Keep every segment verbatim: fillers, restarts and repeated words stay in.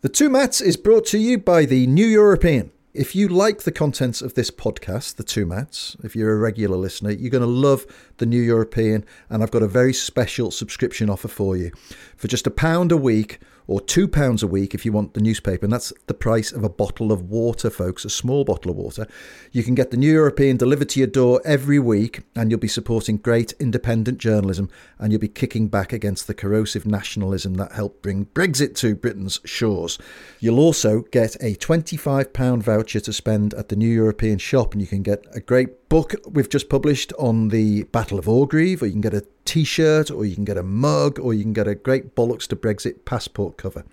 The Two Mats is brought to you by The New European. If you like the contents of this podcast, The Two Mats, if you're a regular listener, you're going to love The New European, and I've got a very special subscription offer for you. For just a pound a week or two pounds a week if you want the newspaper, and that's the price of a bottle of water, folks, a small bottle of water, you can get The New European delivered to your door every week, and you'll be supporting great independent journalism, and you'll be kicking back against the corrosive nationalism that helped bring Brexit to Britain's shores. You'll also get a twenty-five pound voucher to spend at the New European shop, and you can get a great book we've just published on the Battle of Orgreave, or you can get a t-shirt, or you can get a mug, or you can get a great bollocks to Brexit passport cover.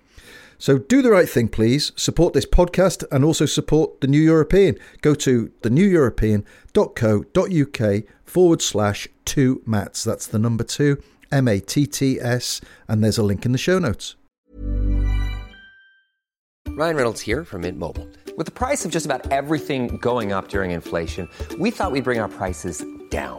So do the right thing, please. Support this podcast and also support The New European. Go to theneweuropean.co.uk forward slash two mats. That's the number two, M A T T S, and there's a link in the show notes. Ryan Reynolds here from Mint Mobile. With the price of just about everything going up during inflation, we thought we'd bring our prices down.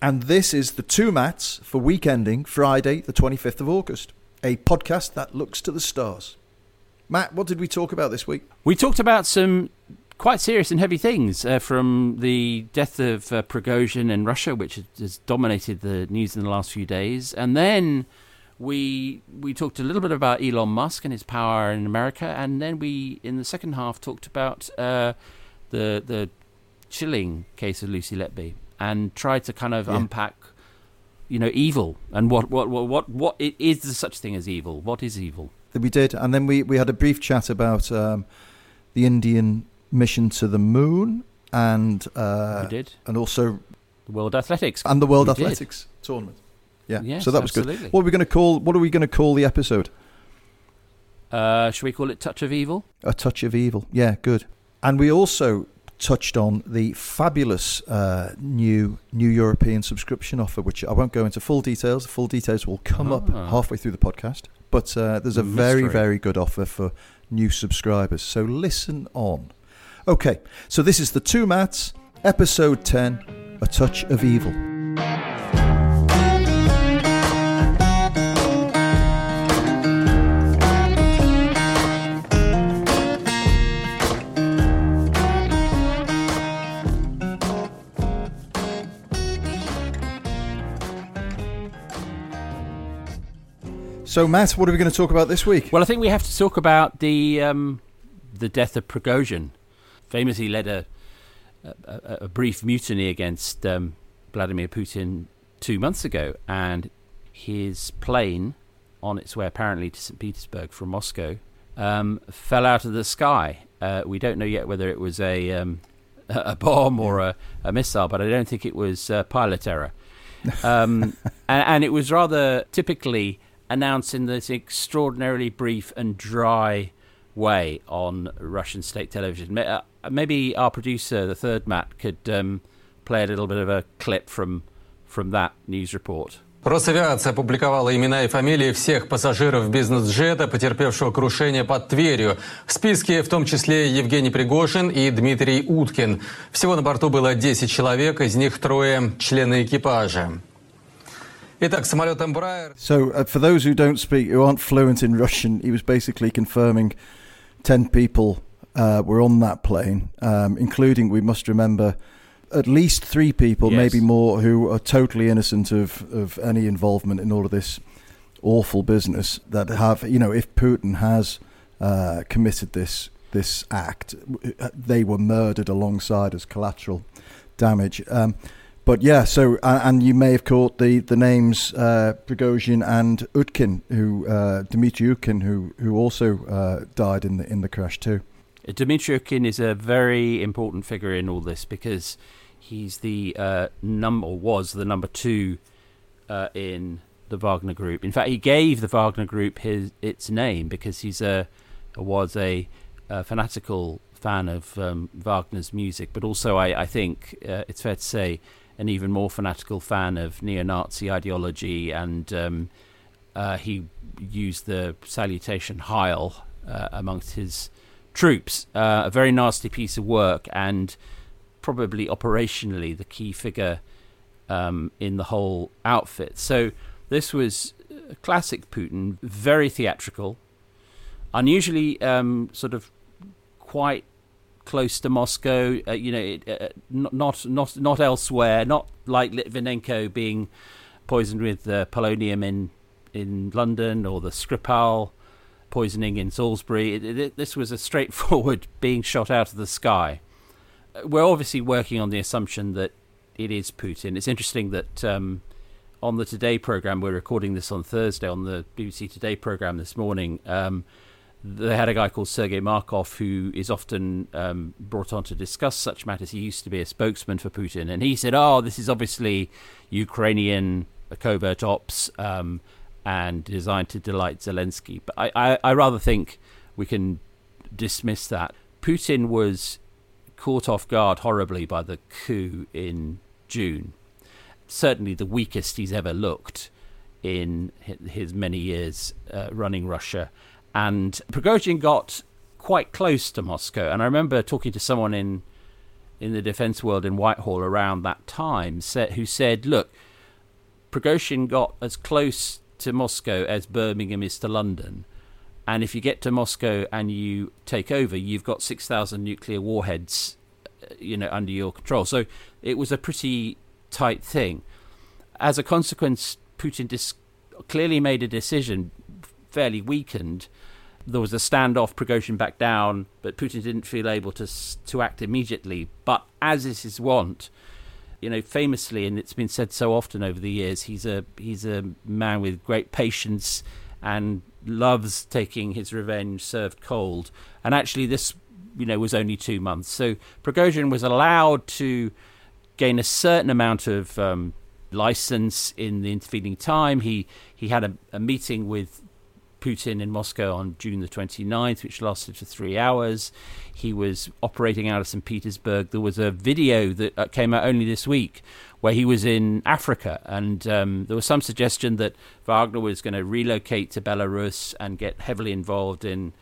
And this is The Two Mats for week ending Friday, the twenty-fifth of August, a podcast that looks to the stars. Matt, what did we talk about this week? We talked about some quite serious and heavy things, uh, from the death of uh, Prigozhin in Russia, which has dominated the news in the last few days. And then we we talked a little bit about Elon Musk and his power in America. And then we, in the second half, talked about uh, the the... chilling case of Lucy Letby, and try to kind of yeah. unpack, you know, evil and what what what what what it is. There's such thing as evil. What is evil? We did, and then we we had a brief chat about um, the Indian mission to the moon, and uh, we did, and also the World Athletics and the World we Athletics did. Tournament. Yeah, yes, so that was absolutely good. What are we going to call? What are we going to call the episode? Uh, should we call it "Touch of Evil"? A touch of evil. Yeah, good. And we also touched on the fabulous uh, new New European subscription offer, which I won't go into full details. The full details will come oh. up halfway through the podcast. But uh, there's a Mystery. very, very good offer for new subscribers. So listen on. Okay, so this is The Two Mats, episode ten, A Touch of Evil. So, Matt, what are we going to talk about this week? Well, I think we have to talk about the um, the death of Prigozhin. Famously led a, a, a brief mutiny against um, Vladimir Putin two months ago, and his plane, on its way apparently to Saint Petersburg from Moscow, um, fell out of the sky. Uh, we don't know yet whether it was a um, a bomb or a, a missile, but I don't think it was uh, pilot error. Um, and, and it was rather typically announced in this extraordinarily brief and dry way on Russian state television. Maybe our producer, the third Matt, could um, play a little bit of a clip from from that news report. Росавиация опубликовала имена и фамилии всех пассажиров бизнес-джета, потерпевшего крушение под Тверью. В списке в том числе Евгений Пригожин и Дмитрий Уткин. Всего на борту было десять человек, из них трое члены экипажа. So, uh, for those who don't speak, who aren't fluent in Russian, he was basically confirming ten people uh, were on that plane, um, including, we must remember, at least three people, yes. maybe more, who are totally innocent of, of any involvement in all of this awful business that have, you know, if Putin has uh, committed this this act. They were murdered alongside as collateral damage. Um, but yeah, so, and you may have caught the the names uh, Prigozhin and Utkin, who uh, Dmitry Utkin, who who also uh, died in the in the crash too. Dmitry Utkin is a very important figure in all this because he's the uh, number or was the number two uh, in the Wagner Group. In fact, he gave the Wagner Group his its name because he's a was a, a fanatical fan of um, Wagner's music, but also I, I think uh, it's fair to say an even more fanatical fan of neo-Nazi ideology, and um, uh, he used the salutation Heil uh, amongst his troops. Uh, a very nasty piece of work, and probably operationally the key figure um, in the whole outfit. So this was classic Putin, very theatrical, unusually um, sort of quite close to Moscow, uh, you know, it, uh, not, not not not elsewhere, not like Litvinenko being poisoned with uh, polonium in, in London, or the Skripal poisoning in Salisbury. It, it, this was a straightforward being shot out of the sky. We're obviously working on the assumption that it is Putin. It's interesting that um, on the Today programme, we're recording this on Thursday, on the B B C Today programme this morning, um, they had a guy called Sergei Markov, who is often um, brought on to discuss such matters. He used to be a spokesman for Putin, and he said, oh, this is obviously Ukrainian covert ops um, and designed to delight Zelensky. But I, I, I rather think we can dismiss that. Putin was caught off guard horribly by the coup in June. Certainly the weakest he's ever looked in his many years uh, running Russia. And Prigozhin got quite close to Moscow. And I remember talking to someone in in the defence world in Whitehall around that time who said, look, Prigozhin got as close to Moscow as Birmingham is to London. And if you get to Moscow and you take over, you've got six thousand nuclear warheads, you know, under your control. So it was a pretty tight thing. As a consequence, Putin dis- clearly made a decision, fairly weakened. There was a standoff, Prigozhin backed down, but Putin didn't feel able to to act immediately. But as is his wont, you know, famously, and it's been said so often over the years, he's a he's a man with great patience and loves taking his revenge served cold. And actually this, you know, was only two months. So Prigozhin was allowed to gain a certain amount of um, license in the intervening time. He he had a, a meeting with Putin in Moscow on June the twenty-ninth, which lasted for three hours. He was operating out of Saint Petersburg. There was a video that came out only this week where he was in Africa, and um, there was some suggestion that Wagner was going to relocate to Belarus and get heavily involved in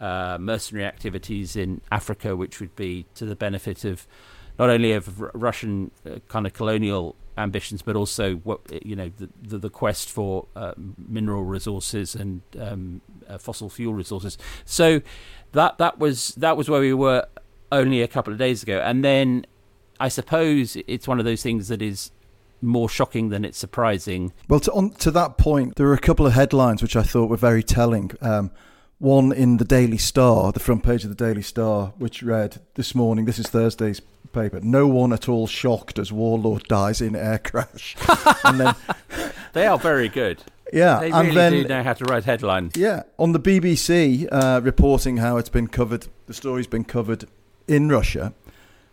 uh, mercenary activities in Africa, which would be to the benefit of not only of R- Russian uh, kind of colonial ambitions, but also what you know the the, the quest for uh, mineral resources and um, uh, fossil fuel resources. So that that was that was where we were only a couple of days ago. And then I suppose it's one of those things that is more shocking than it's surprising. Well, to on to that point, there were a couple of headlines which I thought were very telling. Um, one in the Daily Star, the front page of the Daily Star, which read this morning. This is Thursday's paper. No one at all shocked as warlord dies in air crash. And then they are very good. Yeah, they really and then, do know how to write headlines. Yeah, on the B B C uh, reporting how it's been covered. The story's been covered in Russia.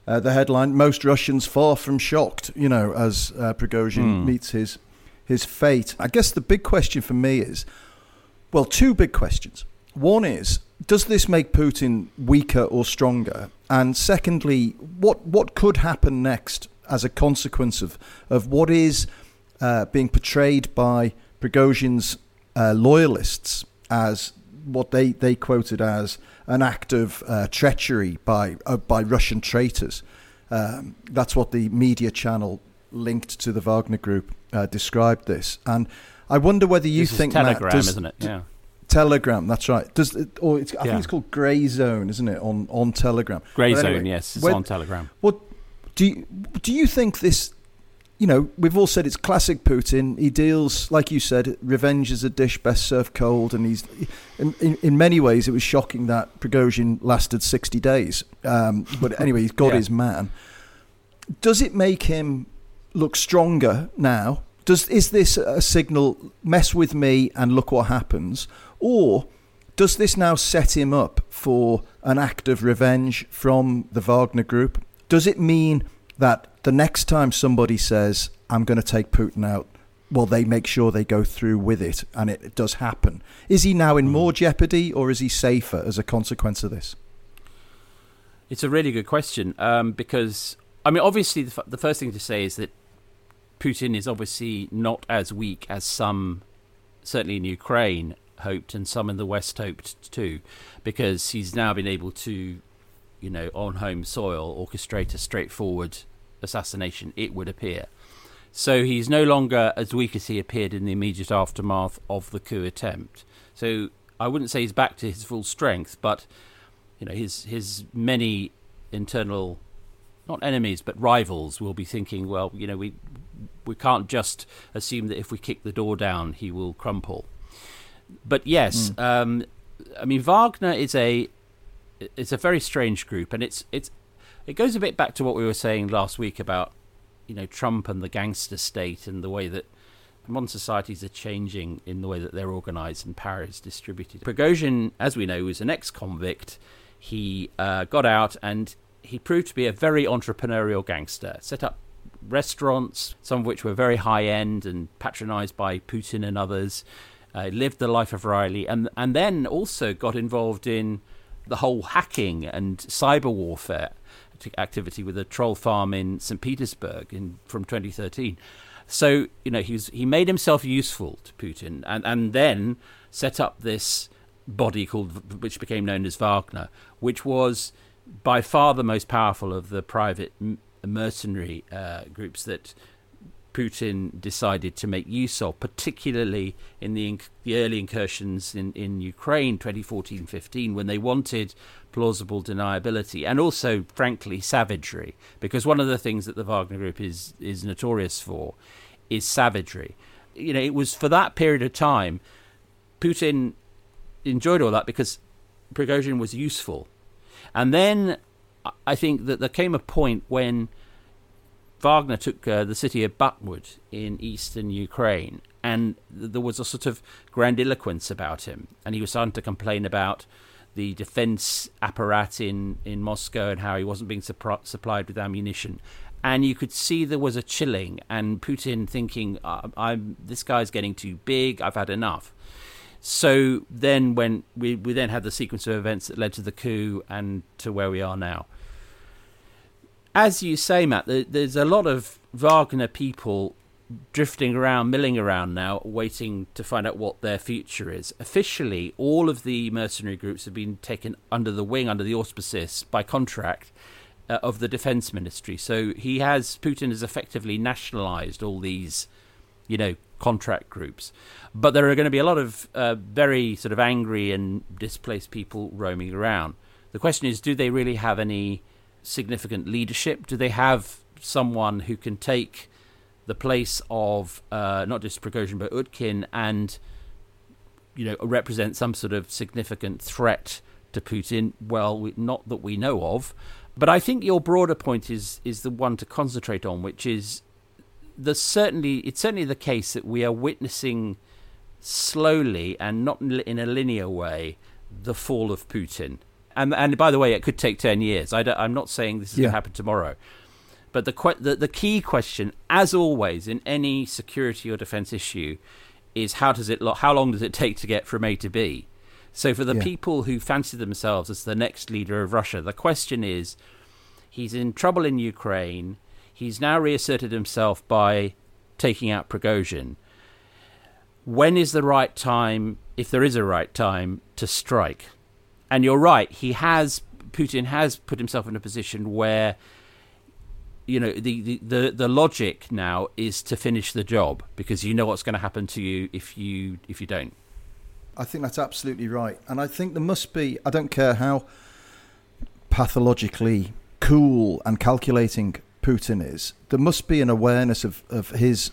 Uh, the headline: most Russians far from shocked. You know, as uh, Prigozhin mm. meets his his fate. I guess the big question for me is, well, two big questions. One is, does this make Putin weaker or stronger? And secondly, what what could happen next as a consequence of, of what is uh, being portrayed by Prigozhin's uh, loyalists as what they, they quoted as an act of uh, treachery by uh, by Russian traitors? Um, that's what the media channel linked to the Wagner Group uh, described this. And I wonder whether you this think is Telegram, that does, isn't it? Yeah. Telegram, that's right. Does it, or it's, I yeah. think it's called Grey Zone, isn't it? On on Telegram. Grey anyway, Zone, yes, it's where, on Telegram. What do you do? You think this you know, we've all said it's classic Putin. He deals, like you said, revenge is a dish best served cold. And he's, in, in, in many ways, it was shocking that Prigozhin lasted sixty days. Um, but anyway, he's got yeah. his man. Does it make him look stronger now? Does is this a signal, mess with me and look what happens? Or does this now set him up for an act of revenge from the Wagner Group? Does it mean that the next time somebody says, I'm going to take Putin out, well, they make sure they go through with it, and it, it does happen? Is he now in more jeopardy, or is he safer as a consequence of this? It's a really good question, um, because, I mean, obviously, the, f- the first thing to say is that Putin is obviously not as weak as some, certainly in Ukraine, hoped, and some in the West hoped too, because he's now been able to, you know, on home soil, orchestrate a straightforward assassination, it would appear. So he's no longer as weak as he appeared in the immediate aftermath of the coup attempt. So I wouldn't say he's back to his full strength, but, you know, his his many internal, not enemies, but rivals will be thinking, well, you know, we we can't just assume that if we kick the door down, he will crumple. But yes, mm. um, I mean, Wagner is a it's a very strange group, and it's it's. It goes a bit back to what we were saying last week about, you know, Trump and the gangster state and the way that modern societies are changing in the way that they're organised and power is distributed. Prigozhin, as we know, was an ex-convict. He uh, got out and he proved to be a very entrepreneurial gangster. Set up restaurants, some of which were very high-end and patronised by Putin and others. Uh, lived the life of Riley, and and then also got involved in the whole hacking and cyber warfare activity with a troll farm in Saint Petersburg in from twenty thirteen. So, you know, he's he made himself useful to Putin, and and then set up this body called, which became known as Wagner, which was by far the most powerful of the private mercenary uh, groups that Putin decided to make use of, particularly in the, inc- the early incursions in, in Ukraine, twenty fourteen fifteen, when they wanted plausible deniability and also, frankly, savagery. Because one of the things that the Wagner Group is is notorious for is savagery. You know, it was for that period of time, Putin enjoyed all that because Prigozhin was useful. And then I think that there came a point when Wagner took uh, the city of Bakhmut in eastern Ukraine, and th- there was a sort of grandiloquence about him, and he was starting to complain about the defense apparatus in, in Moscow and how he wasn't being supr- supplied with ammunition. And you could see there was a chilling, and Putin thinking, I- I'm this guy's getting too big, I've had enough. So then when we, we then had the sequence of events that led to the coup and to where we are now. As you say, Matt, there's a lot of Wagner people drifting around, milling around now, waiting to find out what their future is. Officially, all of the mercenary groups have been taken under the wing, under the auspices, by contract uh, of the Defense Ministry. So he has, Putin has effectively nationalised all these, you know, contract groups. But there are going to be a lot of uh, very sort of angry and displaced people roaming around. The question is, do they really have any significant leadership? Do they have someone who can take the place of uh, not just Prigozhin but Utkin and, you know, represent some sort of significant threat to Putin? Well, not that we know of. But I think your broader point is is the one to concentrate on, which is the certainly it's certainly the case that we are witnessing slowly and not in a linear way the fall of Putin. And, and by the way, it could take ten years. I I'm not saying this is yeah. going to happen tomorrow. But the, que- the the key question, as always, in any security or defense issue is how does it lo- how long does it take to get from A to B? So for the yeah. people who fancy themselves as the next leader of Russia, the question is, he's in trouble in Ukraine. He's now reasserted himself by taking out Prigozhin. When is the right time, if there is a right time, to strike? And you're right, he has, Putin has put himself in a position where, you know, the, the, the, the logic now is to finish the job, because you know what's going to happen to you if you if you don't. I think that's absolutely right. And I think there must be, I don't care how pathologically cool and calculating Putin is, there must be an awareness of, of his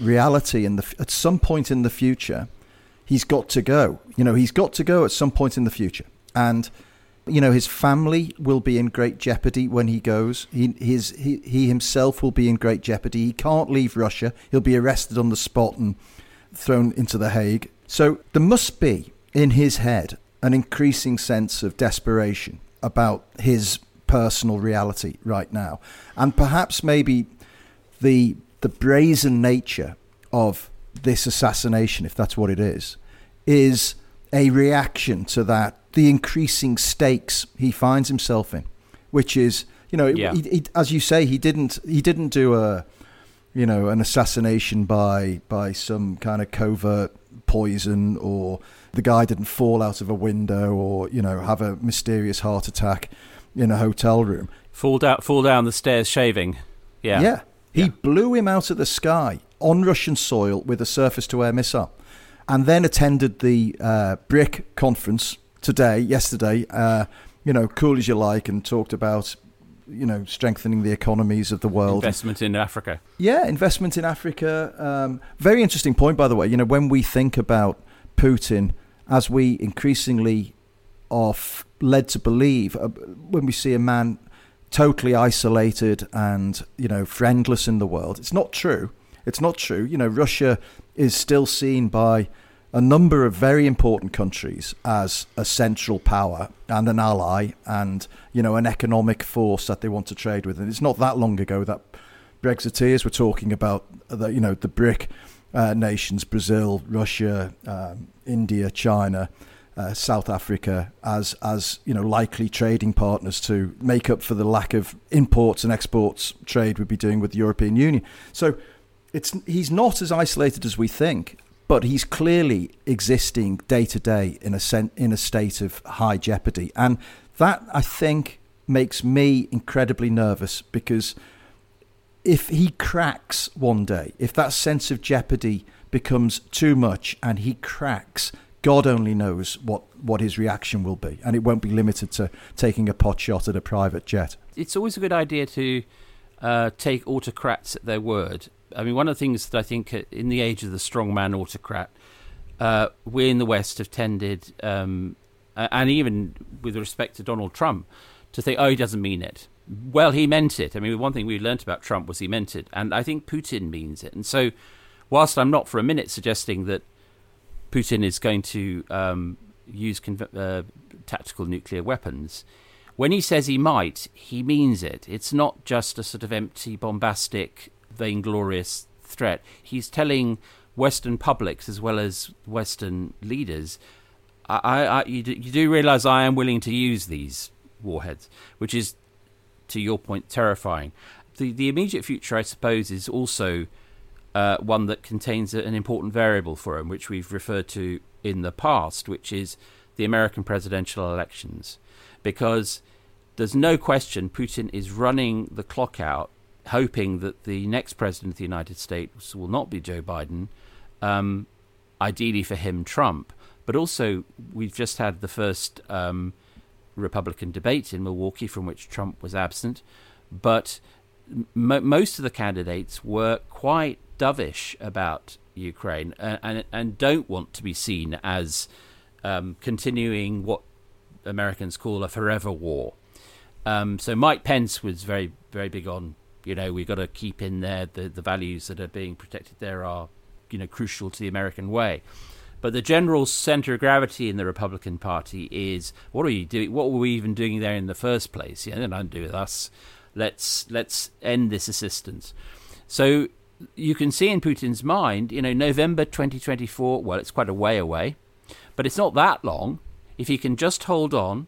reality. And at some point in the future, he's got to go. You know, he's got to go at some point in the future. And, you know, his family will be in great jeopardy when he goes. He his he, he himself will be in great jeopardy. He can't leave Russia. He'll be arrested on the spot and thrown into The Hague. So there must be in his head an increasing sense of desperation about his personal reality right now. And perhaps maybe the the brazen nature of this assassination, if that's what it is, is a reaction to that, the increasing stakes he finds himself in, which is, you know, yeah. he, he, as you say, he didn't he didn't do a, you know, an assassination by by some kind of covert poison, or the guy didn't fall out of a window, or, you know, have a mysterious heart attack in a hotel room, fall down fall down the stairs shaving. Yeah yeah he yeah. blew him out of the sky on Russian soil with a surface to air missile, and then attended the uh BRIC conference today yesterday uh you know, cool as you like, and talked about, you know, strengthening the economies of the world, investment in Africa yeah investment in Africa um very interesting point, by the way. You know, when we think about Putin, as we increasingly are led to believe, uh, when we see a man totally isolated and, you know, friendless in the world, it's not true. It's not true. You know, Russia is still seen by a number of very important countries as a central power and an ally and, you know, an economic force that they want to trade with. And it's not that long ago that Brexiteers were talking about, the, you know, the BRIC uh, nations, Brazil, Russia, um, India, China, Uh, South Africa as as you know, likely trading partners to make up for the lack of imports and exports trade would be doing with the European Union. So it's he's not as isolated as we think, but he's clearly existing day to day in a sen- in a state of high jeopardy, and that, I think, makes me incredibly nervous, because if he cracks one day, if that sense of jeopardy becomes too much and he cracks, God only knows what, what his reaction will be, and it won't be limited to taking a pot shot at a private jet. It's always a good idea to uh, take autocrats at their word. I mean, one of the things that I think in the age of the strongman autocrat, uh, we in the West have tended, um, and even with respect to Donald Trump, to think, oh, he doesn't mean it. Well, he meant it. I mean, one thing we learnt about Trump was he meant it, and I think Putin means it. And so whilst I'm not for a minute suggesting that Putin is going to um, use con- uh, tactical nuclear weapons, when he says he might, he means it. It's not just a sort of empty, bombastic, vainglorious threat. He's telling Western publics as well as Western leaders, I, I, I, you, do, you do realise I am willing to use these warheads, which is, to your point, terrifying. The, the immediate future, I suppose, is also Uh, one that contains an important variable for him, which we've referred to in the past, which is the American presidential elections. Because there's no question Putin is running the clock out, hoping that the next president of the United States will not be Joe Biden, um, ideally for him, Trump. But also, we've just had the first um, Republican debate in Milwaukee from which Trump was absent. But m- most of the candidates were quite dovish about Ukraine and, and and don't want to be seen as um, continuing what Americans call a forever war. Um, so Mike Pence was very, very big on, you know, we've got to keep in there the, the values that are being protected there are, you know, crucial to the American way. But the general center of gravity in the Republican Party is, what are you doing? What were we even doing there in the first place? Yeah, nothing to do with us. Let's let's end this assistance. So you can see in Putin's mind, you know, November twenty twenty-four, well, it's quite a way away, but it's not that long. If he can just hold on,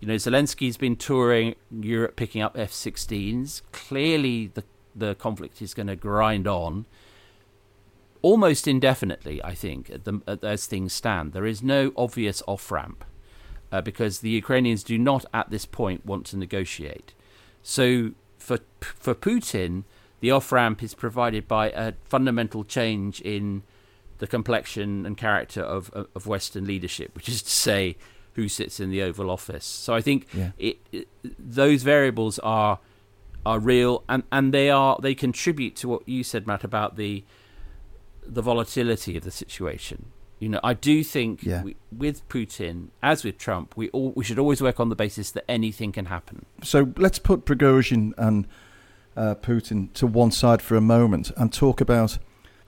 you know, Zelensky's been touring Europe picking up F sixteens. Clearly the, the conflict is going to grind on almost indefinitely, I think, at the, at, as things stand. There is no obvious off-ramp uh, because the Ukrainians do not at this point want to negotiate. So for for Putin, the off-ramp is provided by a fundamental change in the complexion and character of, of Western leadership, which is to say who sits in the Oval Office. So I think yeah. it, it, those variables are are real, and, and they are they contribute to what you said, Matt, about the the volatility of the situation. You know, I do think yeah. we, with Putin, as with Trump, we all we should always work on the basis that anything can happen. So let's put Prigozhin and uh, Putin to one side for a moment and talk about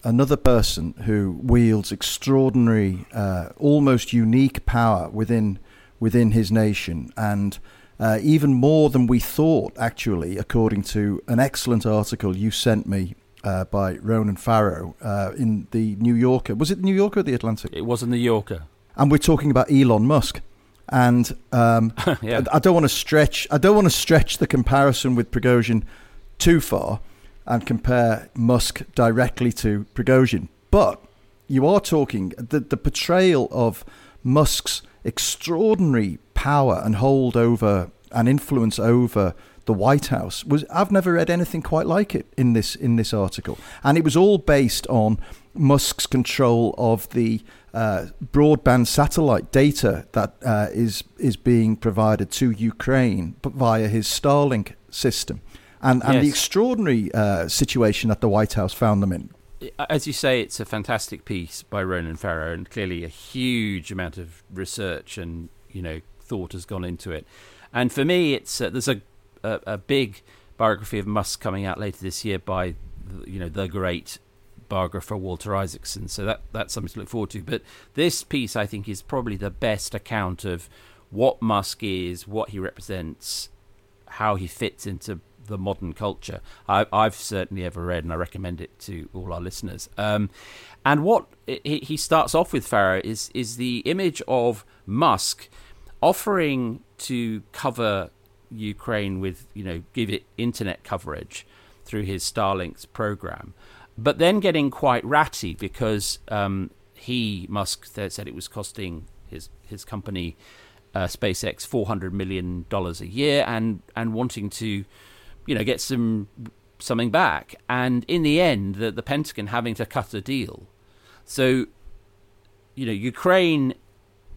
another person who wields extraordinary, uh, almost unique power within within his nation, and uh, even more than we thought, actually, according to an excellent article you sent me Uh, by Ronan Farrow uh, in the New Yorker. Was it the New Yorker or the Atlantic? It was in the New Yorker. And we're talking about Elon Musk. And um, yeah. I don't want to stretch. I don't want to stretch the comparison with Prigozhin too far, and compare Musk directly to Prigozhin. But you are talking the the portrayal of Musk's extraordinary power and hold over and influence over the White House was I've never read anything quite like it in this in this article, and it was all based on Musk's control of the uh, broadband satellite data that uh, is is being provided to Ukraine via his Starlink system, and and yes. the extraordinary uh, situation that the White House found them in. As you say, it's a fantastic piece by Ronan Farrow, and clearly a huge amount of research and you know thought has gone into it. And for me, it's uh, there's a A, a big biography of Musk coming out later this year by, you know, the great biographer Walter Isaacson. So that that's something to look forward to. But this piece, I think, is probably the best account of what Musk is, what he represents, how he fits into the modern culture I, I've certainly ever read, and I recommend it to all our listeners. Um, and what he, he starts off with, Farrow, is is the image of Musk offering to cover Ukraine with, you know, give it internet coverage through his Starlink's program, but then getting quite ratty because um, he, Musk, said it was costing his his company, uh, SpaceX, four hundred million dollars a year, and and wanting to, you know, get some something back. And in the end, the, the Pentagon having to cut a deal. So, you know, Ukraine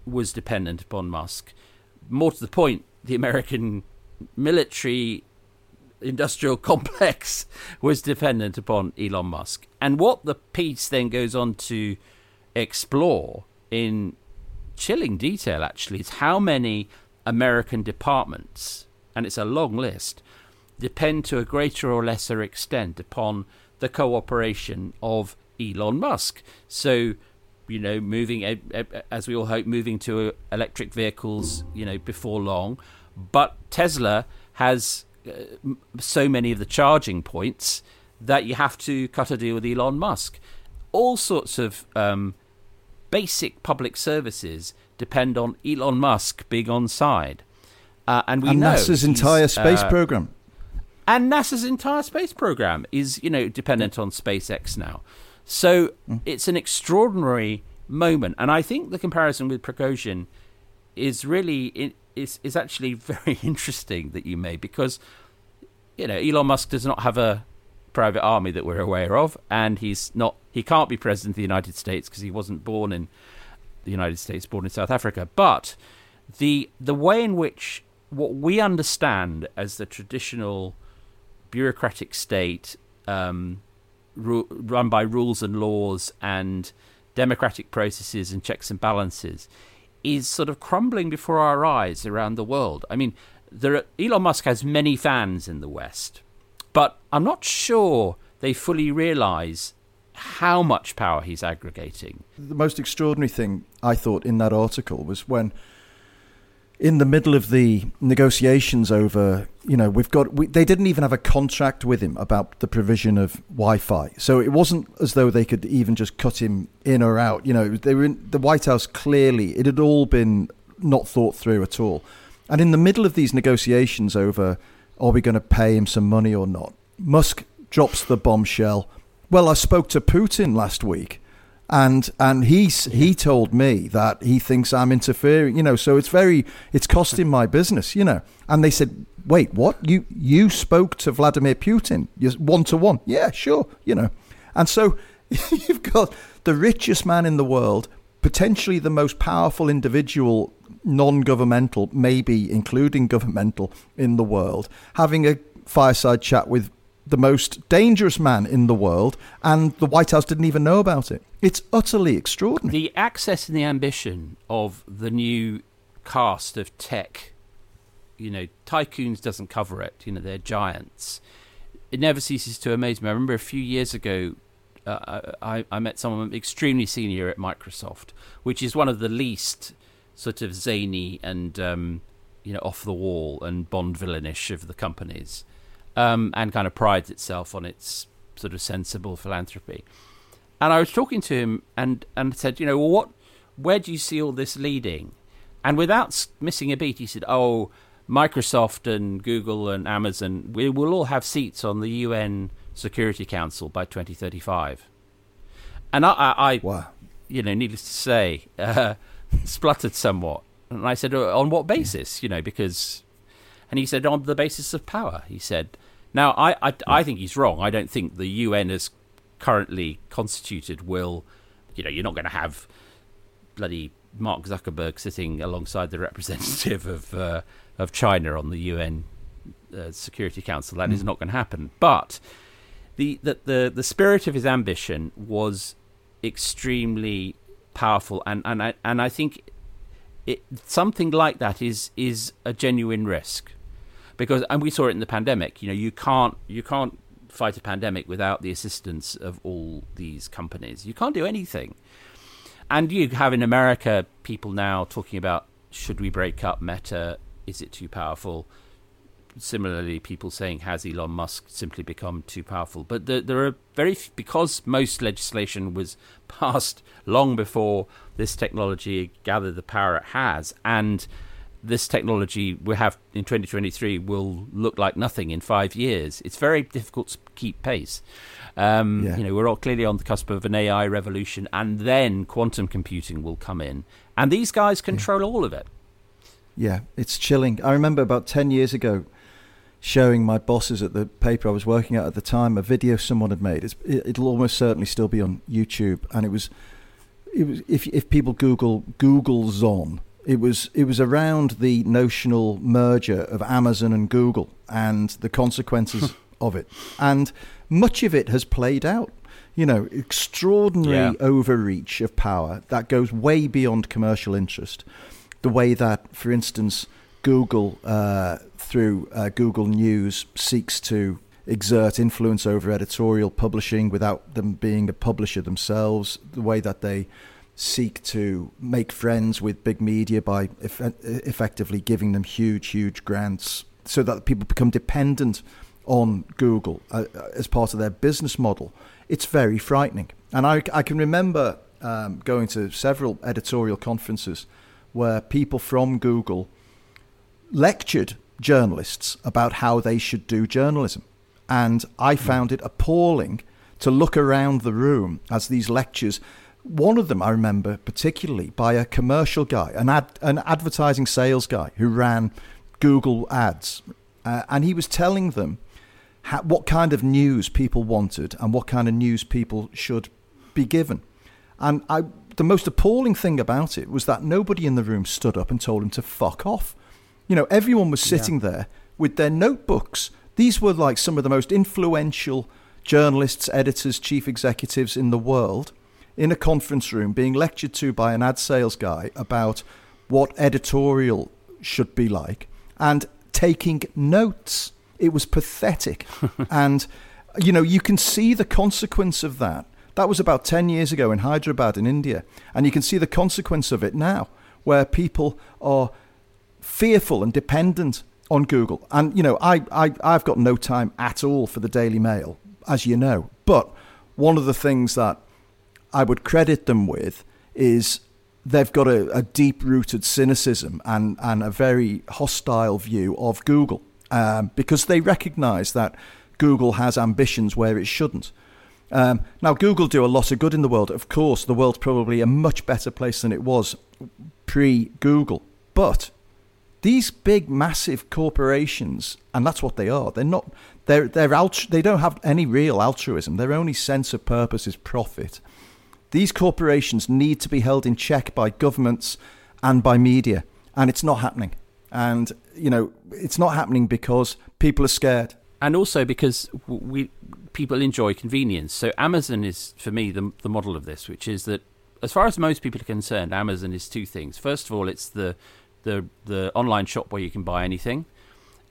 was dependent upon Musk. More to the point, the American military industrial complex was dependent upon Elon Musk. And what the piece then goes on to explore in chilling detail, actually, is how many American departments, and it's a long list, depend to a greater or lesser extent upon the cooperation of Elon Musk. So, you know, moving, as we all hope, moving to electric vehicles, you know, before long. But Tesla has uh, so many of the charging points that you have to cut a deal with Elon Musk. All sorts of um, basic public services depend on Elon Musk being on side. Uh, and we and know NASA's entire space uh, program. And NASA's entire space program is, you know, dependent on SpaceX now. So mm. it's an extraordinary moment. And I think the comparison with Prigozhin is really... It, It's, it's actually very interesting that you made, because, you know, Elon Musk does not have a private army that we're aware of, and he's not he can't be president of the United States because he wasn't born in the United States, born in South Africa. But the the way in which what we understand as the traditional bureaucratic state um, ru- run by rules and laws and democratic processes and checks and balances is sort of crumbling before our eyes around the world. I mean, there are, Elon Musk has many fans in the West, but I'm not sure they fully realise how much power he's aggregating. The most extraordinary thing I thought in that article was when, in the middle of the negotiations over, you know, we've got, we, they didn't even have a contract with him about the provision of Wi-Fi. So it wasn't as though they could even just cut him in or out. You know, they were in the White House, clearly it had all been not thought through at all. And in the middle of these negotiations over, are we going to pay him some money or not? Musk drops the bombshell. Well, I spoke to Putin last week, and and he he told me that he thinks I'm interfering, you know, so it's very it's costing my business, you know. And they said, wait, what? You you spoke to Vladimir Putin one to one? Yeah, sure, you know. And so you've got the richest man in the world, potentially the most powerful individual, non-governmental, maybe including governmental, in the world, having a fireside chat with the most dangerous man in the world, and the White House didn't even know about it. It's utterly extraordinary. The access and the ambition of the new cast of tech, you know, tycoons doesn't cover it. You know, they're giants. It never ceases to amaze me. I remember a few years ago, uh, I, I met someone extremely senior at Microsoft, which is one of the least sort of zany and, um, you know, off the wall and Bond villainish of the companies. Um, and kind of prides itself on its sort of sensible philanthropy. And I was talking to him and, and said, you know, well, what, where do you see all this leading? And without missing a beat, he said, oh, Microsoft and Google and Amazon, we will all have seats on the U N Security Council by twenty thirty-five. And I, I, I wow. you know, needless to say, uh, spluttered somewhat. And I said, on what basis? You know, because... And he said, on the basis of power, he said. Now, I, I, I think he's wrong. I don't think the U N as currently constituted will, you know, you're not going to have bloody Mark Zuckerberg sitting alongside the representative of uh, of China on the U N uh, Security Council. That mm. is not going to happen. But the, the, the, the spirit of his ambition was extremely powerful. And, and, I, and I think it, something like that is is a genuine risk. Because, and we saw it in the pandemic, you know, you can't you can't fight a pandemic without the assistance of all these companies. You can't do anything. And you have in America people now talking about, should we break up Meta? Is it too powerful? Similarly, people saying, has Elon Musk simply become too powerful? But there, there are very, because most legislation was passed long before this technology gathered the power it has, and this technology we have in twenty twenty-three will look like nothing in five years. It's very difficult to keep pace. Um, yeah. You know, we're all clearly on the cusp of an A I revolution, and then quantum computing will come in. And these guys control yeah. all of it. Yeah, it's chilling. I remember about ten years ago showing my bosses at the paper I was working at at the time a video someone had made. It's, it'll almost certainly still be on YouTube. And it was, it was if if people Google Google Zon, It was it was around the notional merger of Amazon and Google and the consequences of it. And much of it has played out. You know, extraordinary yeah. overreach of power that goes way beyond commercial interest. The way that, for instance, Google, uh, through uh, Google News, seeks to exert influence over editorial publishing without them being a publisher themselves. The way that they... seek to make friends with big media by eff- effectively giving them huge, huge grants so that people become dependent on Google uh, as part of their business model. It's very frightening. And I, I can remember um, going to several editorial conferences where people from Google lectured journalists about how they should do journalism. And I found it appalling to look around the room as these lectures... One of them I remember particularly by a commercial guy, an ad, an advertising sales guy who ran Google ads. Uh, and he was telling them how, what kind of news people wanted and what kind of news people should be given. And I, the most appalling thing about it was that nobody in the room stood up and told him to fuck off. You know, everyone was sitting yeah. there with their notebooks. These were like some of the most influential journalists, editors, chief executives in the world, in a conference room being lectured to by an ad sales guy about what editorial should be like and taking notes. It was pathetic. And, you know, you can see the consequence of that. That was about ten years ago in Hyderabad in India. And you can see the consequence of it now, where people are fearful and dependent on Google. And, you know, I, I, I've got no time at all for the Daily Mail, as you know. But one of the things that I would credit them with is they've got a, a deep-rooted cynicism and, and a very hostile view of Google um, because they recognize that Google has ambitions where it shouldn't. Um, now, Google do a lot of good in the world. Of course, the world's probably a much better place than it was pre-Google. But these big, massive corporations, and that's what they are. They're not. They're they're altru- They don't have any real altruism. Their only sense of purpose is profit. These corporations need to be held in check by governments and by media, and it's not happening. And, you know, it's not happening because people are scared. and also because we people enjoy convenience. So Amazon is, for me, the the model of this, which is that as far as most people are concerned, Amazon is two things. First of all, it's the the the online shop where you can buy anything,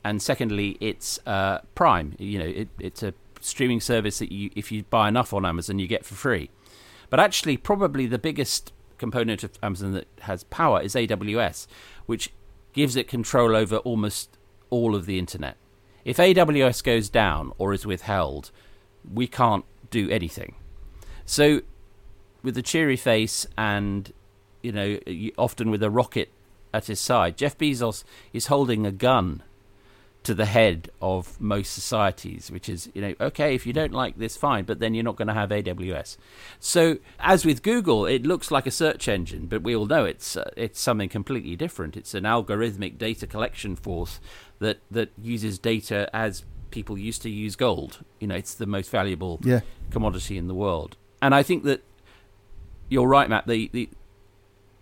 and secondly, it's uh, Prime. You know, it, it's a streaming service that you, if you buy enough on Amazon, you get for free. But actually, probably the biggest component of Amazon that has power is A W S, which gives it control over almost all of the internet. If A W S goes down or is withheld, we can't do anything. So with a cheery face and, you know, often with a rocket at his side, Jeff Bezos is holding a gun to the head of most societies, which is, you know, okay, if you don't like this, fine, but then you're not going to have A W S. So as with Google, it looks like a search engine, but we all know it's uh, it's something completely different. It's an algorithmic data collection force that that uses data as people used to use gold. You know, it's the most valuable yeah. commodity in the world. And I think that you're right, Matt. The the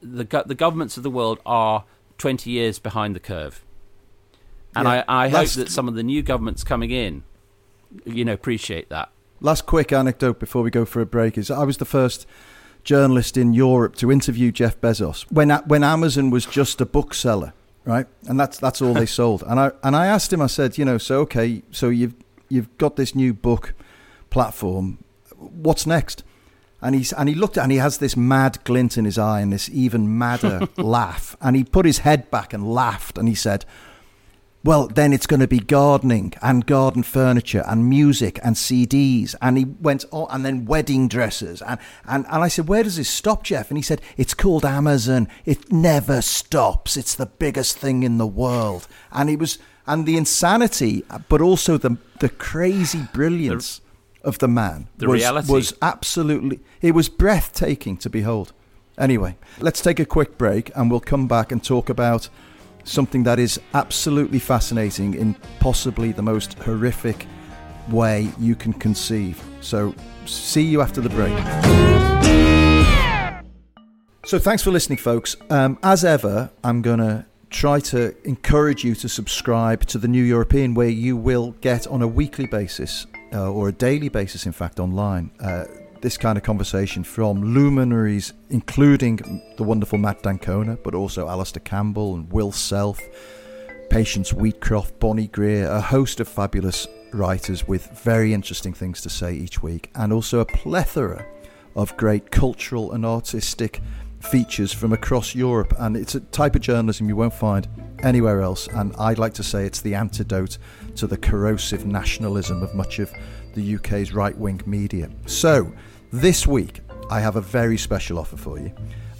the, go- the governments of the world are twenty years behind the curve. And yeah. I, I last, hope that some of the new governments coming in, you know, appreciate that. Last quick anecdote before we go for a break is I was the first journalist in Europe to interview Jeff Bezos when when Amazon was just a bookseller, right? And that's that's all they sold. And I and I asked him, I said, you know, so okay, so you've you've got this new book platform. What's next? And he's and he looked at and he has this mad glint in his eye and this even madder laugh. And he put his head back and laughed and he said, well, then it's going to be gardening and garden furniture and music and C Ds. And he went on, and then wedding dresses. And, and, and I said, where does this stop, Jeff? And he said, it's called Amazon. It never stops. It's the biggest thing in the world. And it was, and the insanity, but also the the crazy brilliance the, of the man. The was, reality. Was absolutely, it was breathtaking to behold. Anyway, let's take a quick break and we'll come back and talk about something that is absolutely fascinating in possibly the most horrific way you can conceive. So, see you after the break. So, thanks for listening, folks. Um, as ever, I'm going to try to encourage you to subscribe to The New European, where you will get on a weekly basis, uh, or a daily basis, in fact, online, uh, this kind of conversation from luminaries, including the wonderful Matt D'Ancona, but also Alistair Campbell and Will Self, Patience Wheatcroft, Bonnie Greer, a host of fabulous writers with very interesting things to say each week, and also a plethora of great cultural and artistic features from across Europe. And it's a type of journalism you won't find anywhere else. And I'd like to say it's the antidote to the corrosive nationalism of much of the U K's right-wing media. So, this week, I have a very special offer for you,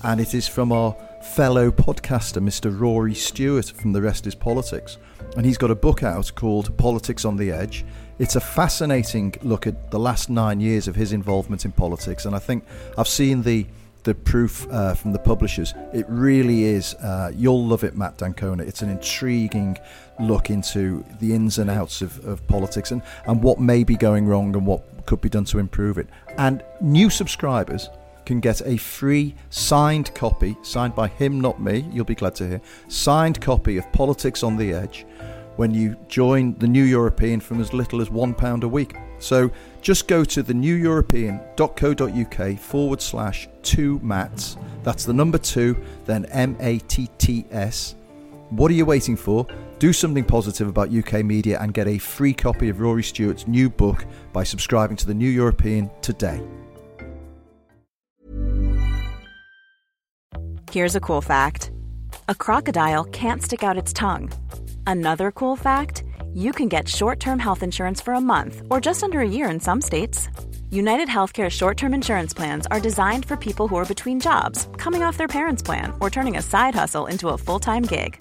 and it is from our fellow podcaster, Mister Rory Stewart from The Rest is Politics, and he's got a book out called Politics on the Edge. It's a fascinating look at the last nine years of his involvement in politics, and I think I've seen the the proof uh, from the publishers. It really is, uh, you'll love it, Matt D'Ancona. It's an intriguing look into the ins and outs of, of politics and, and what may be going wrong and what could be done to improve it. And new subscribers can get a free signed copy, signed by him, not me, you'll be glad to hear, signed copy of Politics on the Edge when you join The New European from as little as one pound a week. So just go to theneweuropean.co.uk forward slash two mats. That's the number two, then M A T T S. What are you waiting for? Do something positive about U K media and get a free copy of Rory Stewart's new book by subscribing to The New European today. Here's a cool fact. A crocodile can't stick out its tongue. Another cool fact, you can get short-term health insurance for a month or just under a year in some states. United Healthcare short-term insurance plans are designed for people who are between jobs, coming off their parents' plan, or turning a side hustle into a full-time gig.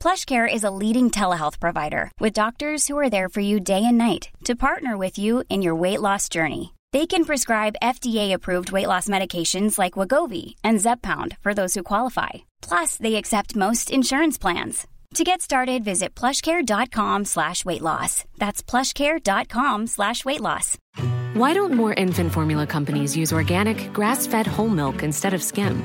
PlushCare is a leading telehealth provider with doctors who are there for you day and night to partner with you in your weight loss journey. They can prescribe F D A-approved weight loss medications like Wegovy and Zepbound for those who qualify. Plus, they accept most insurance plans. To get started, visit plushcare.com slash weight loss. That's plushcare.com slash weight loss. Why don't more infant formula companies use organic, grass-fed whole milk instead of skim?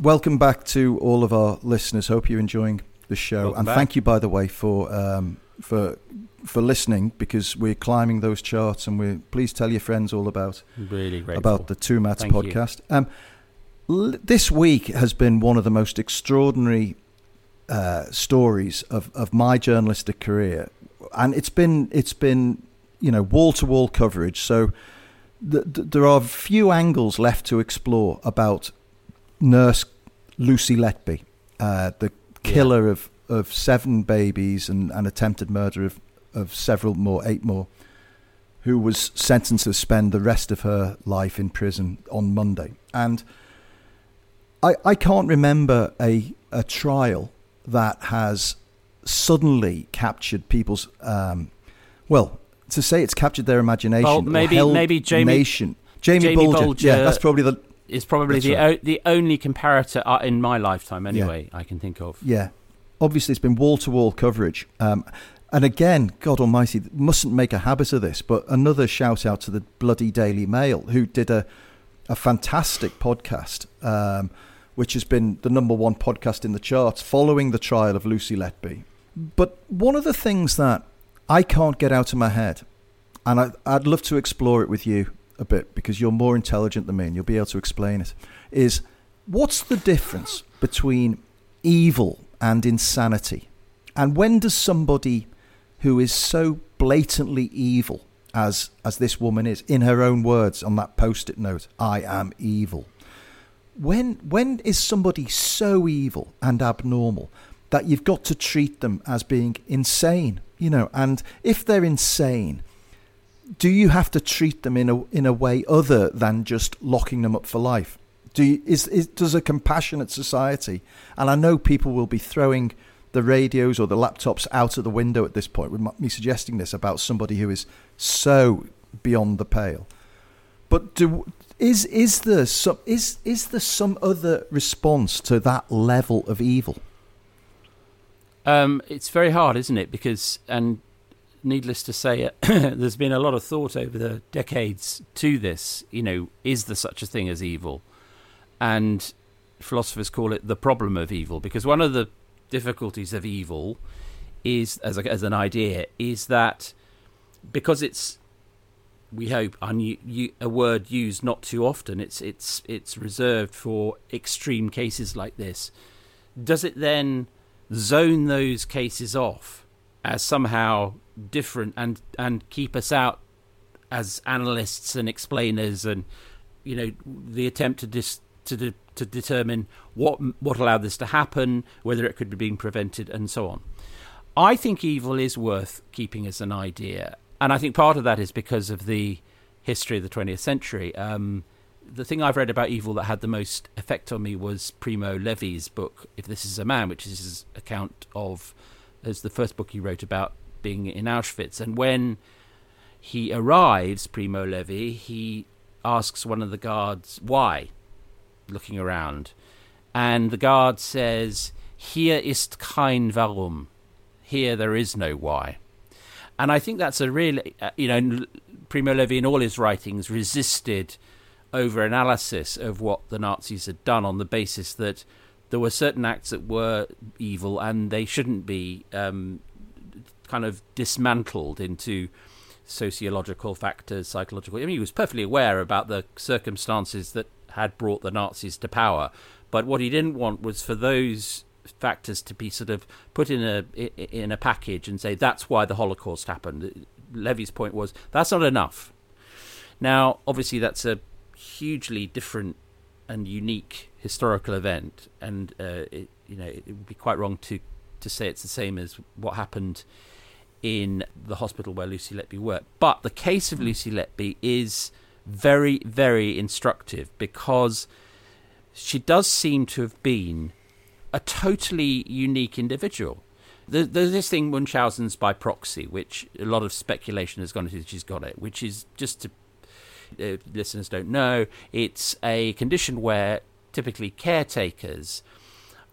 Welcome back to all of our listeners. Hope you're enjoying the show. Welcome and back. Thank you, by the way, for um, for for listening, because we're climbing those charts, and we're please tell your friends all about really grateful. about the Two Mats Thank podcast. You. Um This week has been one of the most extraordinary uh, stories of, of my journalistic career, and it's been it's been you know wall to wall coverage. So th- th- there are few angles left to explore about nurse Lucy Letby, uh, the killer yeah. of, of seven babies and an attempted murder of, of several more, eight more, who was sentenced to spend the rest of her life in prison on Monday. And I, I can't remember a, a trial that has suddenly captured people's, um, well, to say it's captured their imagination. Well, maybe maybe Jamie Jamie, Jamie Bulger, Bulger, yeah, that's probably the is probably the right. o- the only comparator in my lifetime anyway yeah. I can think of. Yeah, obviously it's been wall to wall coverage, um, and again, God Almighty, mustn't make a habit of this. But another shout out to the bloody Daily Mail, who did a a fantastic podcast. Um, which has been the number one podcast in the charts following the trial of Lucy Letby. But one of the things that I can't get out of my head, and I, I'd love to explore it with you a bit, because you're more intelligent than me and you'll be able to explain it, is what's the difference between evil and insanity? And when does somebody who is so blatantly evil, as, as this woman is, in her own words on that post-it note, I am evil. When when is somebody so evil and abnormal that you've got to treat them as being insane? You know, and if they're insane, do you have to treat them in a in a way other than just locking them up for life? Do you, is, is does a compassionate society? And I know people will be throwing the radios or the laptops out of the window at this point with me suggesting this about somebody who is so beyond the pale. But do. Is is there some is is there some other response to that level of evil? Um, it's very hard, isn't it? Because, and needless to say, there's been a lot of thought over the decades to this. You know, is there such a thing as evil? And philosophers call it the problem of evil, because one of the difficulties of evil is, as a, as an idea, is that because it's, we hope, a word used not too often, it's it's it's reserved for extreme cases like this. Does it then zone those cases off as somehow different and and keep us out as analysts and explainers, and you know the attempt to dis, to de, to determine what what allowed this to happen, whether it could be being prevented, and so on? I think evil is worth keeping as an idea. And I think part of that is because of the history of the twentieth century. Um, the thing I've read about evil that had the most effect on me was Primo Levi's book, If This Is a Man, which is his account of, as the first book he wrote about being in Auschwitz. And when he arrives, Primo Levi, he asks one of the guards, why? Looking around. And the guard says, Hier ist kein Warum. Here there is no why. And I think that's a really, you know, Primo Levi in all his writings resisted over-analysis of what the Nazis had done on the basis that there were certain acts that were evil and they shouldn't be um, kind of dismantled into sociological factors, psychological. I mean, he was perfectly aware about the circumstances that had brought the Nazis to power. But what he didn't want was for those factors to be sort of put in a in a package and say, that's why the Holocaust happened. Levy's point was, that's not enough. Now, obviously, that's a hugely different and unique historical event. And, uh, it, you know, it would be quite wrong to, to say it's the same as what happened in the hospital where Lucy Letby worked. But the case of Lucy Letby is very, very instructive because she does seem to have been a totally unique individual. There's this thing, Munchausen's by proxy, which a lot of speculation has gone into. She's got it, which is, just to uh, listeners don't know, it's a condition where typically caretakers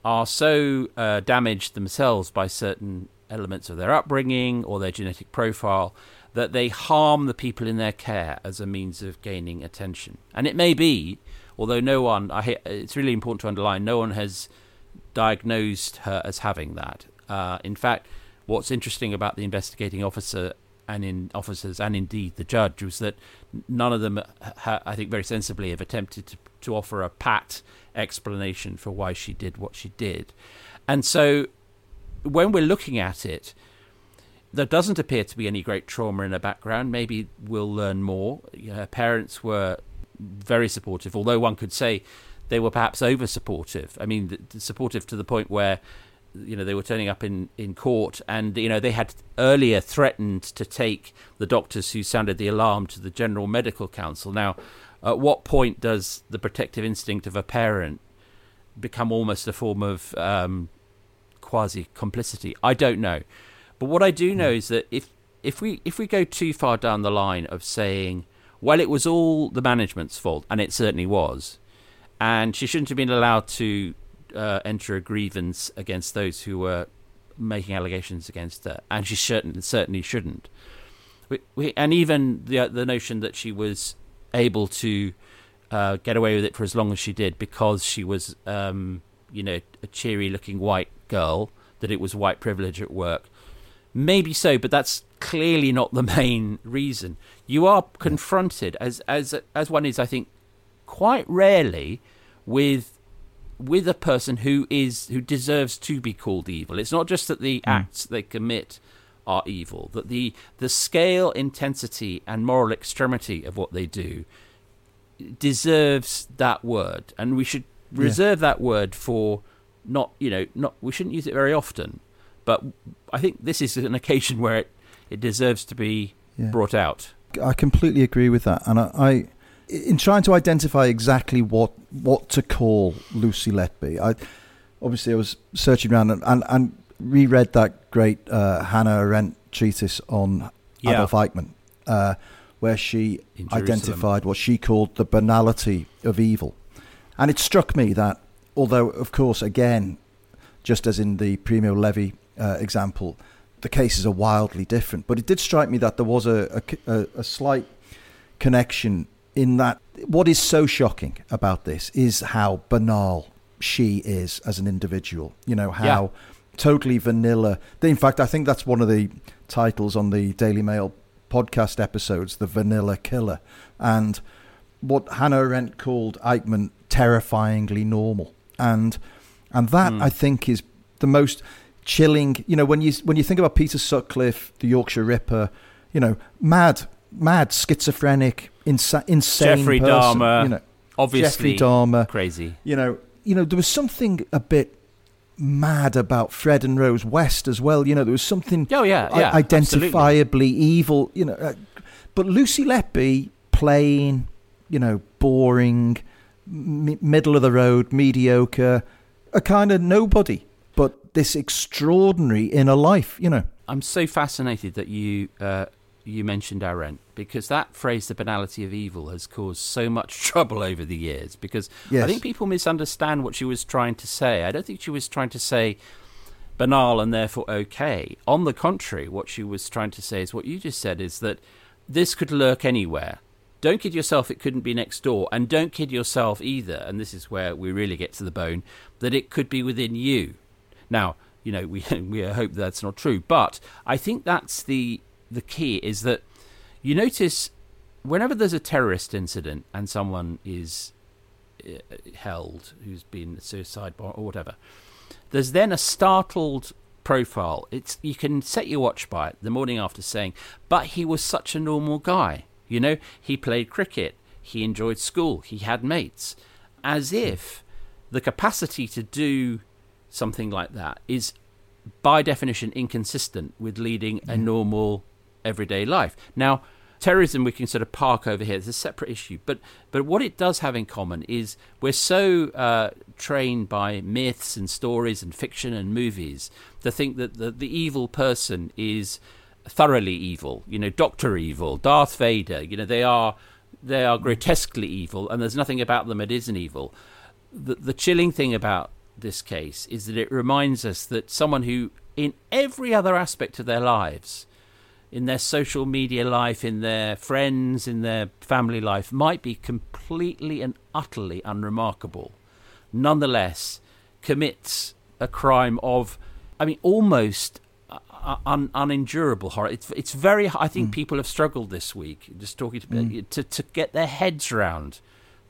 are so uh, damaged themselves by certain elements of their upbringing or their genetic profile that they harm the people in their care as a means of gaining attention. And it may be, although no one, I, it's really important to underline, no one has diagnosed her as having that. Uh, in fact, what's interesting about the investigating officer and in officers and indeed the judge was that none of them, ha- I think very sensibly, have attempted to, to offer a pat explanation for why she did what she did. And so when we're looking at it, there doesn't appear to be any great trauma in her background. Maybe we'll learn more. You know, her parents were very supportive, although one could say they were perhaps over supportive. I mean, th- supportive to the point where, you know, they were turning up in, in court and, you know, they had earlier threatened to take the doctors who sounded the alarm to the General Medical Council. Now, at what point does the protective instinct of a parent become almost a form of um, quasi-complicity? I don't know. But what I do know is that if if we if we go too far down the line of saying, well, it was all the management's fault, and it certainly was, and she shouldn't have been allowed to Uh, enter a grievance against those who were making allegations against her, and she certainly certainly shouldn't. We, we, and even the the notion that she was able to uh, get away with it for as long as she did because she was, um, you know, a cheery-looking white girl, that it was white privilege at work. Maybe so, but that's clearly not the main reason. You are confronted, as as as one is, I think, quite rarely with. with a person who is who deserves to be called evil. It's not just that the mm. acts they commit are evil, that the the scale, intensity and moral extremity of what they do deserves that word, and we should reserve yeah. that word for not you know not we shouldn't use it very often, but I think this is an occasion where it it deserves to be yeah. brought out. I completely agree with that, and I, I... in trying to identify exactly what, what to call Lucy Letby, I obviously I was searching around and, and, and reread that great uh, Hannah Arendt treatise on yeah. Adolf Eichmann, uh, where she identified what she called the banality of evil. And it struck me that, although, of course, again, just as in the Primo Levi uh, example, the cases are wildly different, but it did strike me that there was a, a, a slight connection in that what is so shocking about this is how banal she is as an individual, you know, how yeah. totally vanilla. In fact, I think that's one of the titles on the Daily Mail podcast episodes, The Vanilla Killer. And what Hannah Arendt called Eichmann terrifyingly normal. And and that, mm. I think, is the most chilling. You know, when you when you think about Peter Sutcliffe, the Yorkshire Ripper, you know, mad, mad, schizophrenic, Insa- insane Jeffrey person, Dahmer, you know, obviously Jeffrey Dahmer, crazy. You know, you know, there was something a bit mad about Fred and Rose West as well. You know, there was something oh, yeah, yeah, I- identifiably absolutely. evil. You know, uh, but Lucy Letby, plain, you know, boring, m- middle of the road, mediocre, a kind of nobody. But this extraordinary inner life, you know. I'm so fascinated that you. Uh, You mentioned Arendt, because that phrase, the banality of evil, has caused so much trouble over the years, because yes. I think people misunderstand what she was trying to say. I don't think she was trying to say banal and therefore okay. On the contrary, what she was trying to say is what you just said, is that this could lurk anywhere. Don't kid yourself it couldn't be next door, and don't kid yourself either, and this is where we really get to the bone, that it could be within you. Now, you know, we we hope that's not true, but I think that's the the key, is that you notice whenever there's a terrorist incident and someone is held who's been suicide bomb or whatever, there's then a startled profile. It's, you can set your watch by it the morning after saying, but he was such a normal guy. You know, he played cricket, he enjoyed school, he had mates, as if the capacity to do something like that is by definition inconsistent with leading a normal everyday life. Now, terrorism we can sort of park over here. It's a separate issue. But but what it does have in common is we're so uh, trained by myths and stories and fiction and movies to think that the, the evil person is thoroughly evil, you know, Doctor Evil, Darth Vader, you know, they are they are grotesquely evil, and there's nothing about them that isn't evil. The, the chilling thing about this case is that it reminds us that someone who, in every other aspect of their lives, in their social media life, in their friends, in their family life, might be completely and utterly unremarkable, nonetheless commits a crime of, I mean, almost Un, unendurable horror. It's it's very. I think mm. people have struggled this week just talking to, mm. to to get their heads round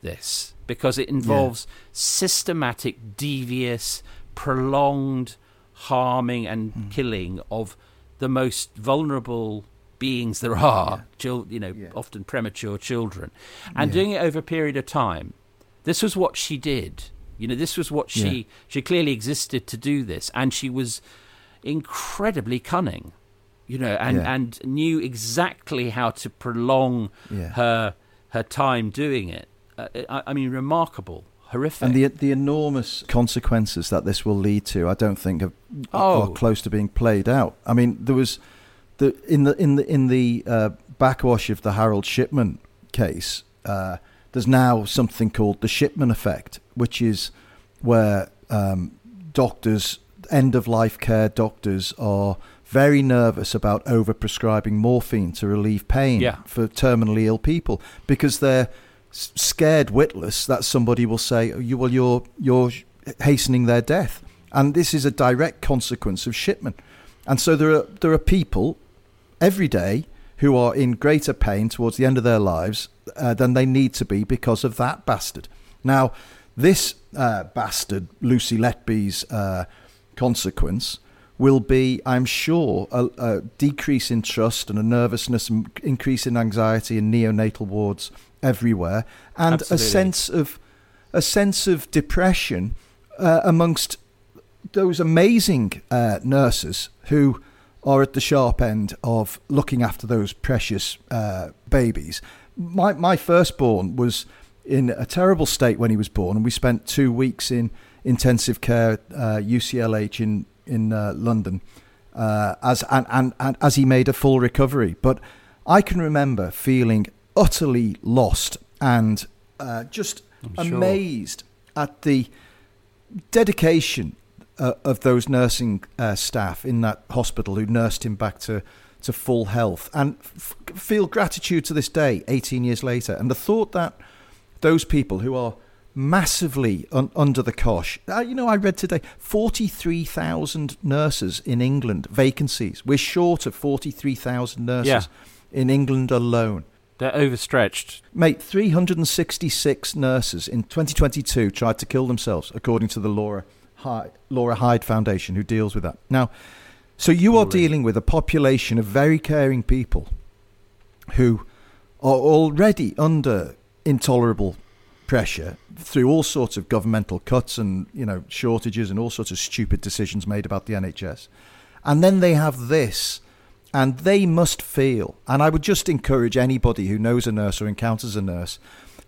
this, because it involves yeah. systematic, devious, prolonged harming and mm. killing of the most vulnerable beings there are. Yeah. Chil- you know, yeah. often premature children, and yeah. doing it over a period of time. This was what she did. You know, this was what she yeah. she clearly existed to do this, and she was incredibly cunning, you know, and yeah. and knew exactly how to prolong yeah. her her time doing it. uh, I, I mean, remarkable, horrific, and the the enormous consequences that this will lead to, I don't think have, oh. are close to being played out. I mean, there was the in the in the in the uh, backwash of the Harold Shipman case, uh, there's now something called the Shipman effect, which is where um, doctors end-of-life care doctors are very nervous about over-prescribing morphine to relieve pain yeah. for terminally ill people, because they're scared witless that somebody will say, "You well, you're you're hastening their death," and this is a direct consequence of Shipman. And so there are there are people every day who are in greater pain towards the end of their lives uh, than they need to be because of that bastard. Now, this uh, bastard, Lucy Letby's Uh, consequence will be, I'm sure, a, a decrease in trust and a nervousness and increase in anxiety in neonatal wards everywhere, and Absolutely. a sense of a sense of depression uh, amongst those amazing uh, nurses who are at the sharp end of looking after those precious uh, babies. My my firstborn was in a terrible state when he was born, and we spent two weeks in intensive care at uh, U C L H in in uh, London, uh, as and, and, and as he made a full recovery. But I can remember feeling utterly lost and uh, just I'm amazed sure. at the dedication uh, of those nursing uh, staff in that hospital who nursed him back to, to full health, and f- feel gratitude to this day, eighteen years later. And the thought that those people who are massively un- under the cosh. Uh, you know, I read today, forty-three thousand nurses in England, vacancies. We're short of forty-three thousand nurses yeah. in England alone. They're overstretched. Mate, three hundred sixty-six nurses in twenty twenty-two tried to kill themselves, according to the Laura Hyde, Laura Hyde Foundation, who deals with that. Now, so you are oh, really? dealing with a population of very caring people who are already under intolerable pressure through all sorts of governmental cuts and, you know, shortages and all sorts of stupid decisions made about the N H S. And then they have this, and they must feel, and I would just encourage anybody who knows a nurse or encounters a nurse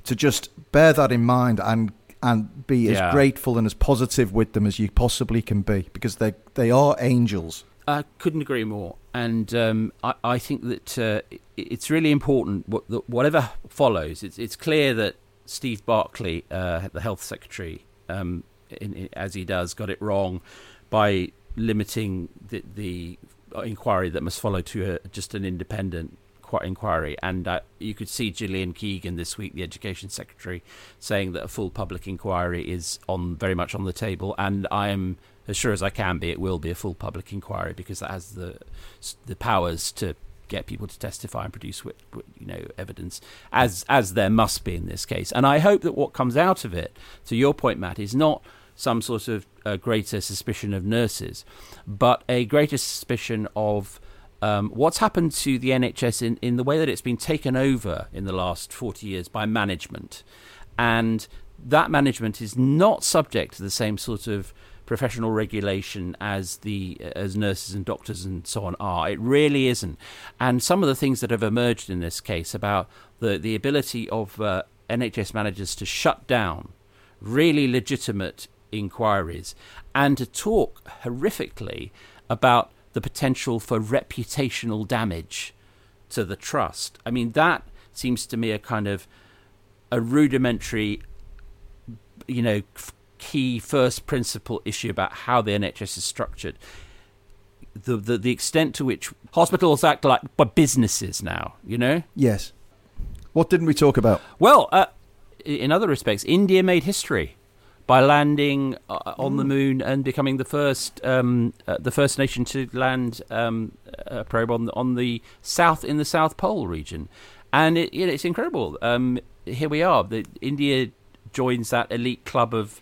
to just bear that in mind and and be as yeah. grateful and as positive with them as you possibly can be, because they they are angels. I couldn't agree more, and um, I, I think that uh, it's really important what, that whatever follows, it's, it's clear that Steve Barclay, uh, the health secretary, um, in, in, as he does, got it wrong by limiting the, the inquiry that must follow to a, just an independent inquiry. And uh, you could see Gillian Keegan this week, the Education Secretary, saying that a full public inquiry is on very much on the table. And I am as sure as I can be, it will be a full public inquiry, because that has the the powers to get people to testify and produce, you know, evidence, as as there must be in this case. And I hope that what comes out of it, to your point, Matt, is not some sort of uh, greater suspicion of nurses, but a greater suspicion of um, what's happened to the N H S in, in the way that it's been taken over in the last forty years by management. And that management is not subject to the same sort of professional regulation as the as nurses and doctors and so on are. It really isn't. And some of the things that have emerged in this case about the, the ability of uh, N H S managers to shut down really legitimate inquiries and to talk horrifically about the potential for reputational damage to the trust. I mean, that seems to me a kind of a rudimentary, you know, key first principle issue about how the N H S is structured. The, the the extent to which hospitals act like businesses now, you know? Yes. What didn't we talk about? Well, uh, in other respects, India made history by landing uh, on mm. the moon and becoming the first um, uh, the first nation to land um, a probe on on the south in the South Pole region, and it, it, it's incredible. Um, here we are. The, India joins that elite club of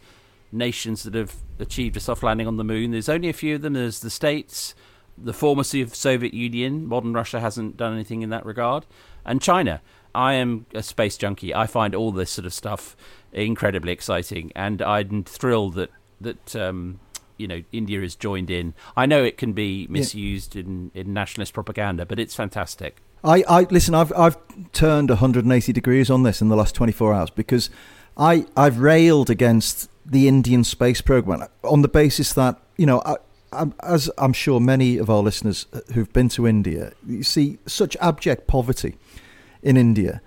nations that have achieved a soft landing on the moon. There's only a few of them. There's the States, the former Soviet Union. Modern Russia hasn't done anything in that regard, and China. I am a space junkie. I find all this sort of stuff incredibly exciting, and I'm thrilled that that um, you know, India is joined in. I know it can be misused yeah. in, in nationalist propaganda, but it's fantastic. I, I listen. I've I've turned one hundred eighty degrees on this in the last twenty-four hours, because I I've railed against the Indian space program on the basis that, you know, I, I, as I'm sure many of our listeners who've been to India, you see such abject poverty in India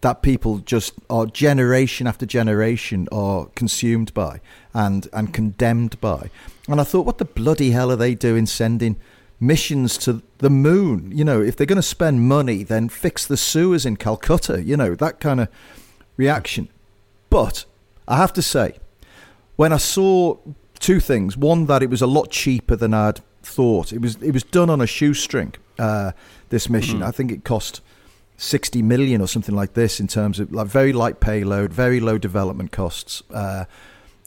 that people just are generation after generation are consumed by and, and condemned by. And I thought, what the bloody hell are they doing sending missions to the moon? You know, if they're going to spend money, then fix the sewers in Calcutta, you know, that kind of reaction. But I have to say, when I saw two things, one, that it was a lot cheaper than I'd thought. It was it was done on a shoestring, uh, this mission. Mm-hmm. I think it cost sixty million or something like this in terms of like very light payload, very low development costs. Uh,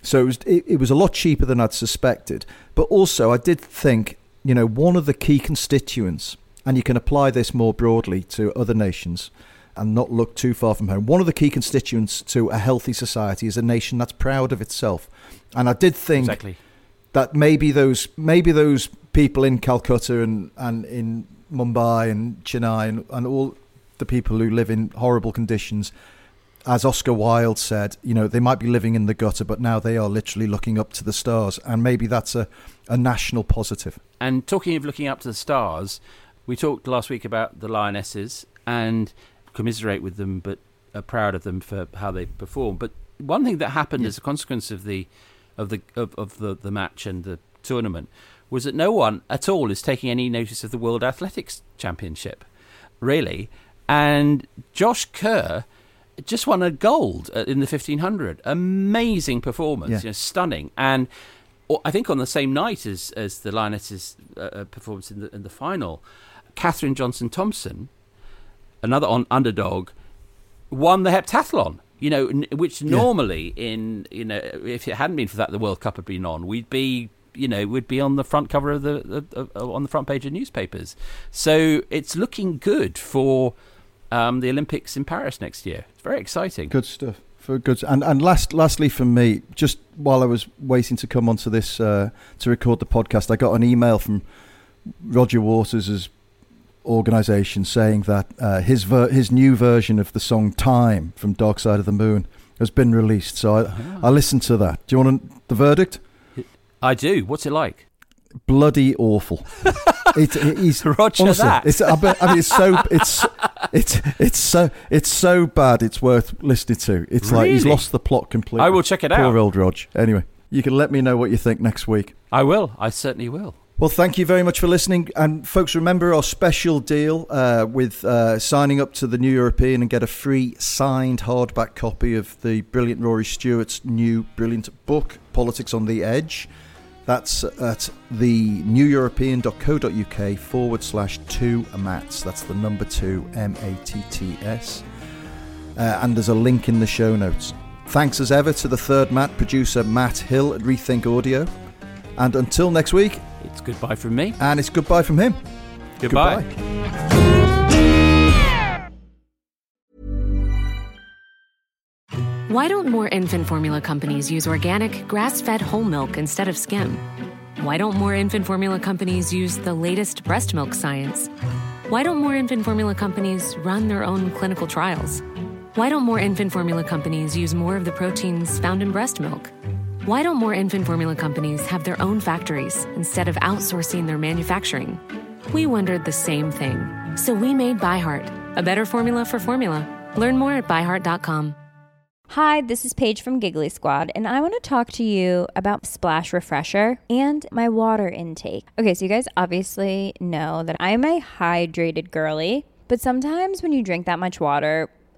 so it was it, it was a lot cheaper than I'd suspected. But also I did think, you know, one of the key constituents, and you can apply this more broadly to other nations and not look too far from home, one of the key constituents to a healthy society is a nation that's proud of itself. And I did think exactly. that maybe those maybe those people in Calcutta and, and in Mumbai and Chennai and, and all the people who live in horrible conditions, as Oscar Wilde said, you know, they might be living in the gutter, but now they are literally looking up to the stars. And maybe that's a, a national positive. And talking of looking up to the stars, we talked last week about the Lionesses and commiserate with them, but are proud of them for how they perform. But one thing that happened yeah. as a consequence of the of the of, of the, the match and the tournament was that no one at all is taking any notice of the World Athletics Championship, really. And Josh Kerr just won a gold in the fifteen hundred. Amazing performance, yeah. you know, stunning. And I think on the same night as as the Lionesses' uh, performance in the in the final, Catherine Johnson Thompson, another on underdog, won the heptathlon, you know, which normally yeah. in, you know, if it hadn't been for that, the World Cup had been on, we'd be, you know, we'd be on the front cover of the, uh, on the front page of newspapers. So it's looking good for um, the Olympics in Paris next year. It's very exciting. Good stuff. For good. And, and last, lastly from me, just while I was waiting to come onto this, uh, to record the podcast, I got an email from Roger Waters' organisation saying that uh, his ver- his new version of the song "Time" from Dark Side of the Moon has been released. So I, oh. I listened to that. Do you want to, the verdict? I do. What's it like? Bloody awful. it, it, he's, Roger honestly, that. It's, I mean, it's so it's it's it's so it's so bad. It's worth listening to. It's really? Like he's lost the plot completely. I will check it Poor out. Poor old Rog. Anyway, you can let me know what you think next week. I will. I certainly will. Well, thank you very much for listening. And folks, remember our special deal uh, with uh, signing up to The New European and get a free signed hardback copy of the brilliant Rory Stewart's new brilliant book, Politics on the Edge. That's at theneweuropean.co.uk forward slash two mats. That's the number two, M A T T S. Uh, and there's a link in the show notes. Thanks as ever to the third mat producer, Matt Hill at Rethink Audio. And until next week, it's goodbye from me. And it's goodbye from him. Goodbye. Goodbye. Why don't more infant formula companies use organic, grass-fed whole milk instead of skim? Why don't more infant formula companies use the latest breast milk science? Why don't more infant formula companies run their own clinical trials? Why don't more infant formula companies use more of the proteins found in breast milk? Why don't more infant formula companies have their own factories instead of outsourcing their manufacturing? We wondered the same thing. So we made ByHeart, a better formula for formula. Learn more at by heart dot com. Hi, this is Paige from Giggly Squad, and I want to talk to you about Splash Refresher and my water intake. Okay, so you guys obviously know that I'm a hydrated girly, but sometimes when you drink that much water,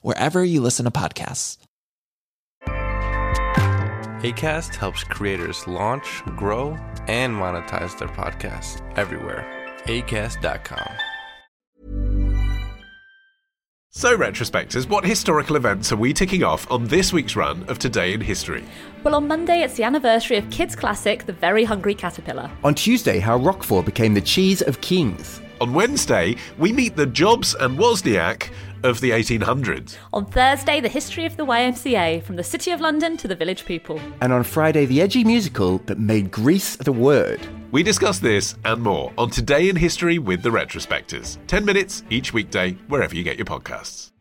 wherever you listen to podcasts. Acast helps creators launch, grow, and monetize their podcasts everywhere. Acast dot com. So, retrospectors, what historical events are we ticking off on this week's run of Today in History? Well, on Monday, it's the anniversary of kids' classic The Very Hungry Caterpillar. On Tuesday, how Roquefort became the cheese of kings. On Wednesday, we meet the Jobs and Wozniak of the eighteen hundreds. On Thursday, the history of the Y M C A, from the City of London to the Village People. And on Friday, the edgy musical that made Grease the word. We discuss this and more on Today in History with the Retrospectors. ten minutes each weekday, wherever you get your podcasts.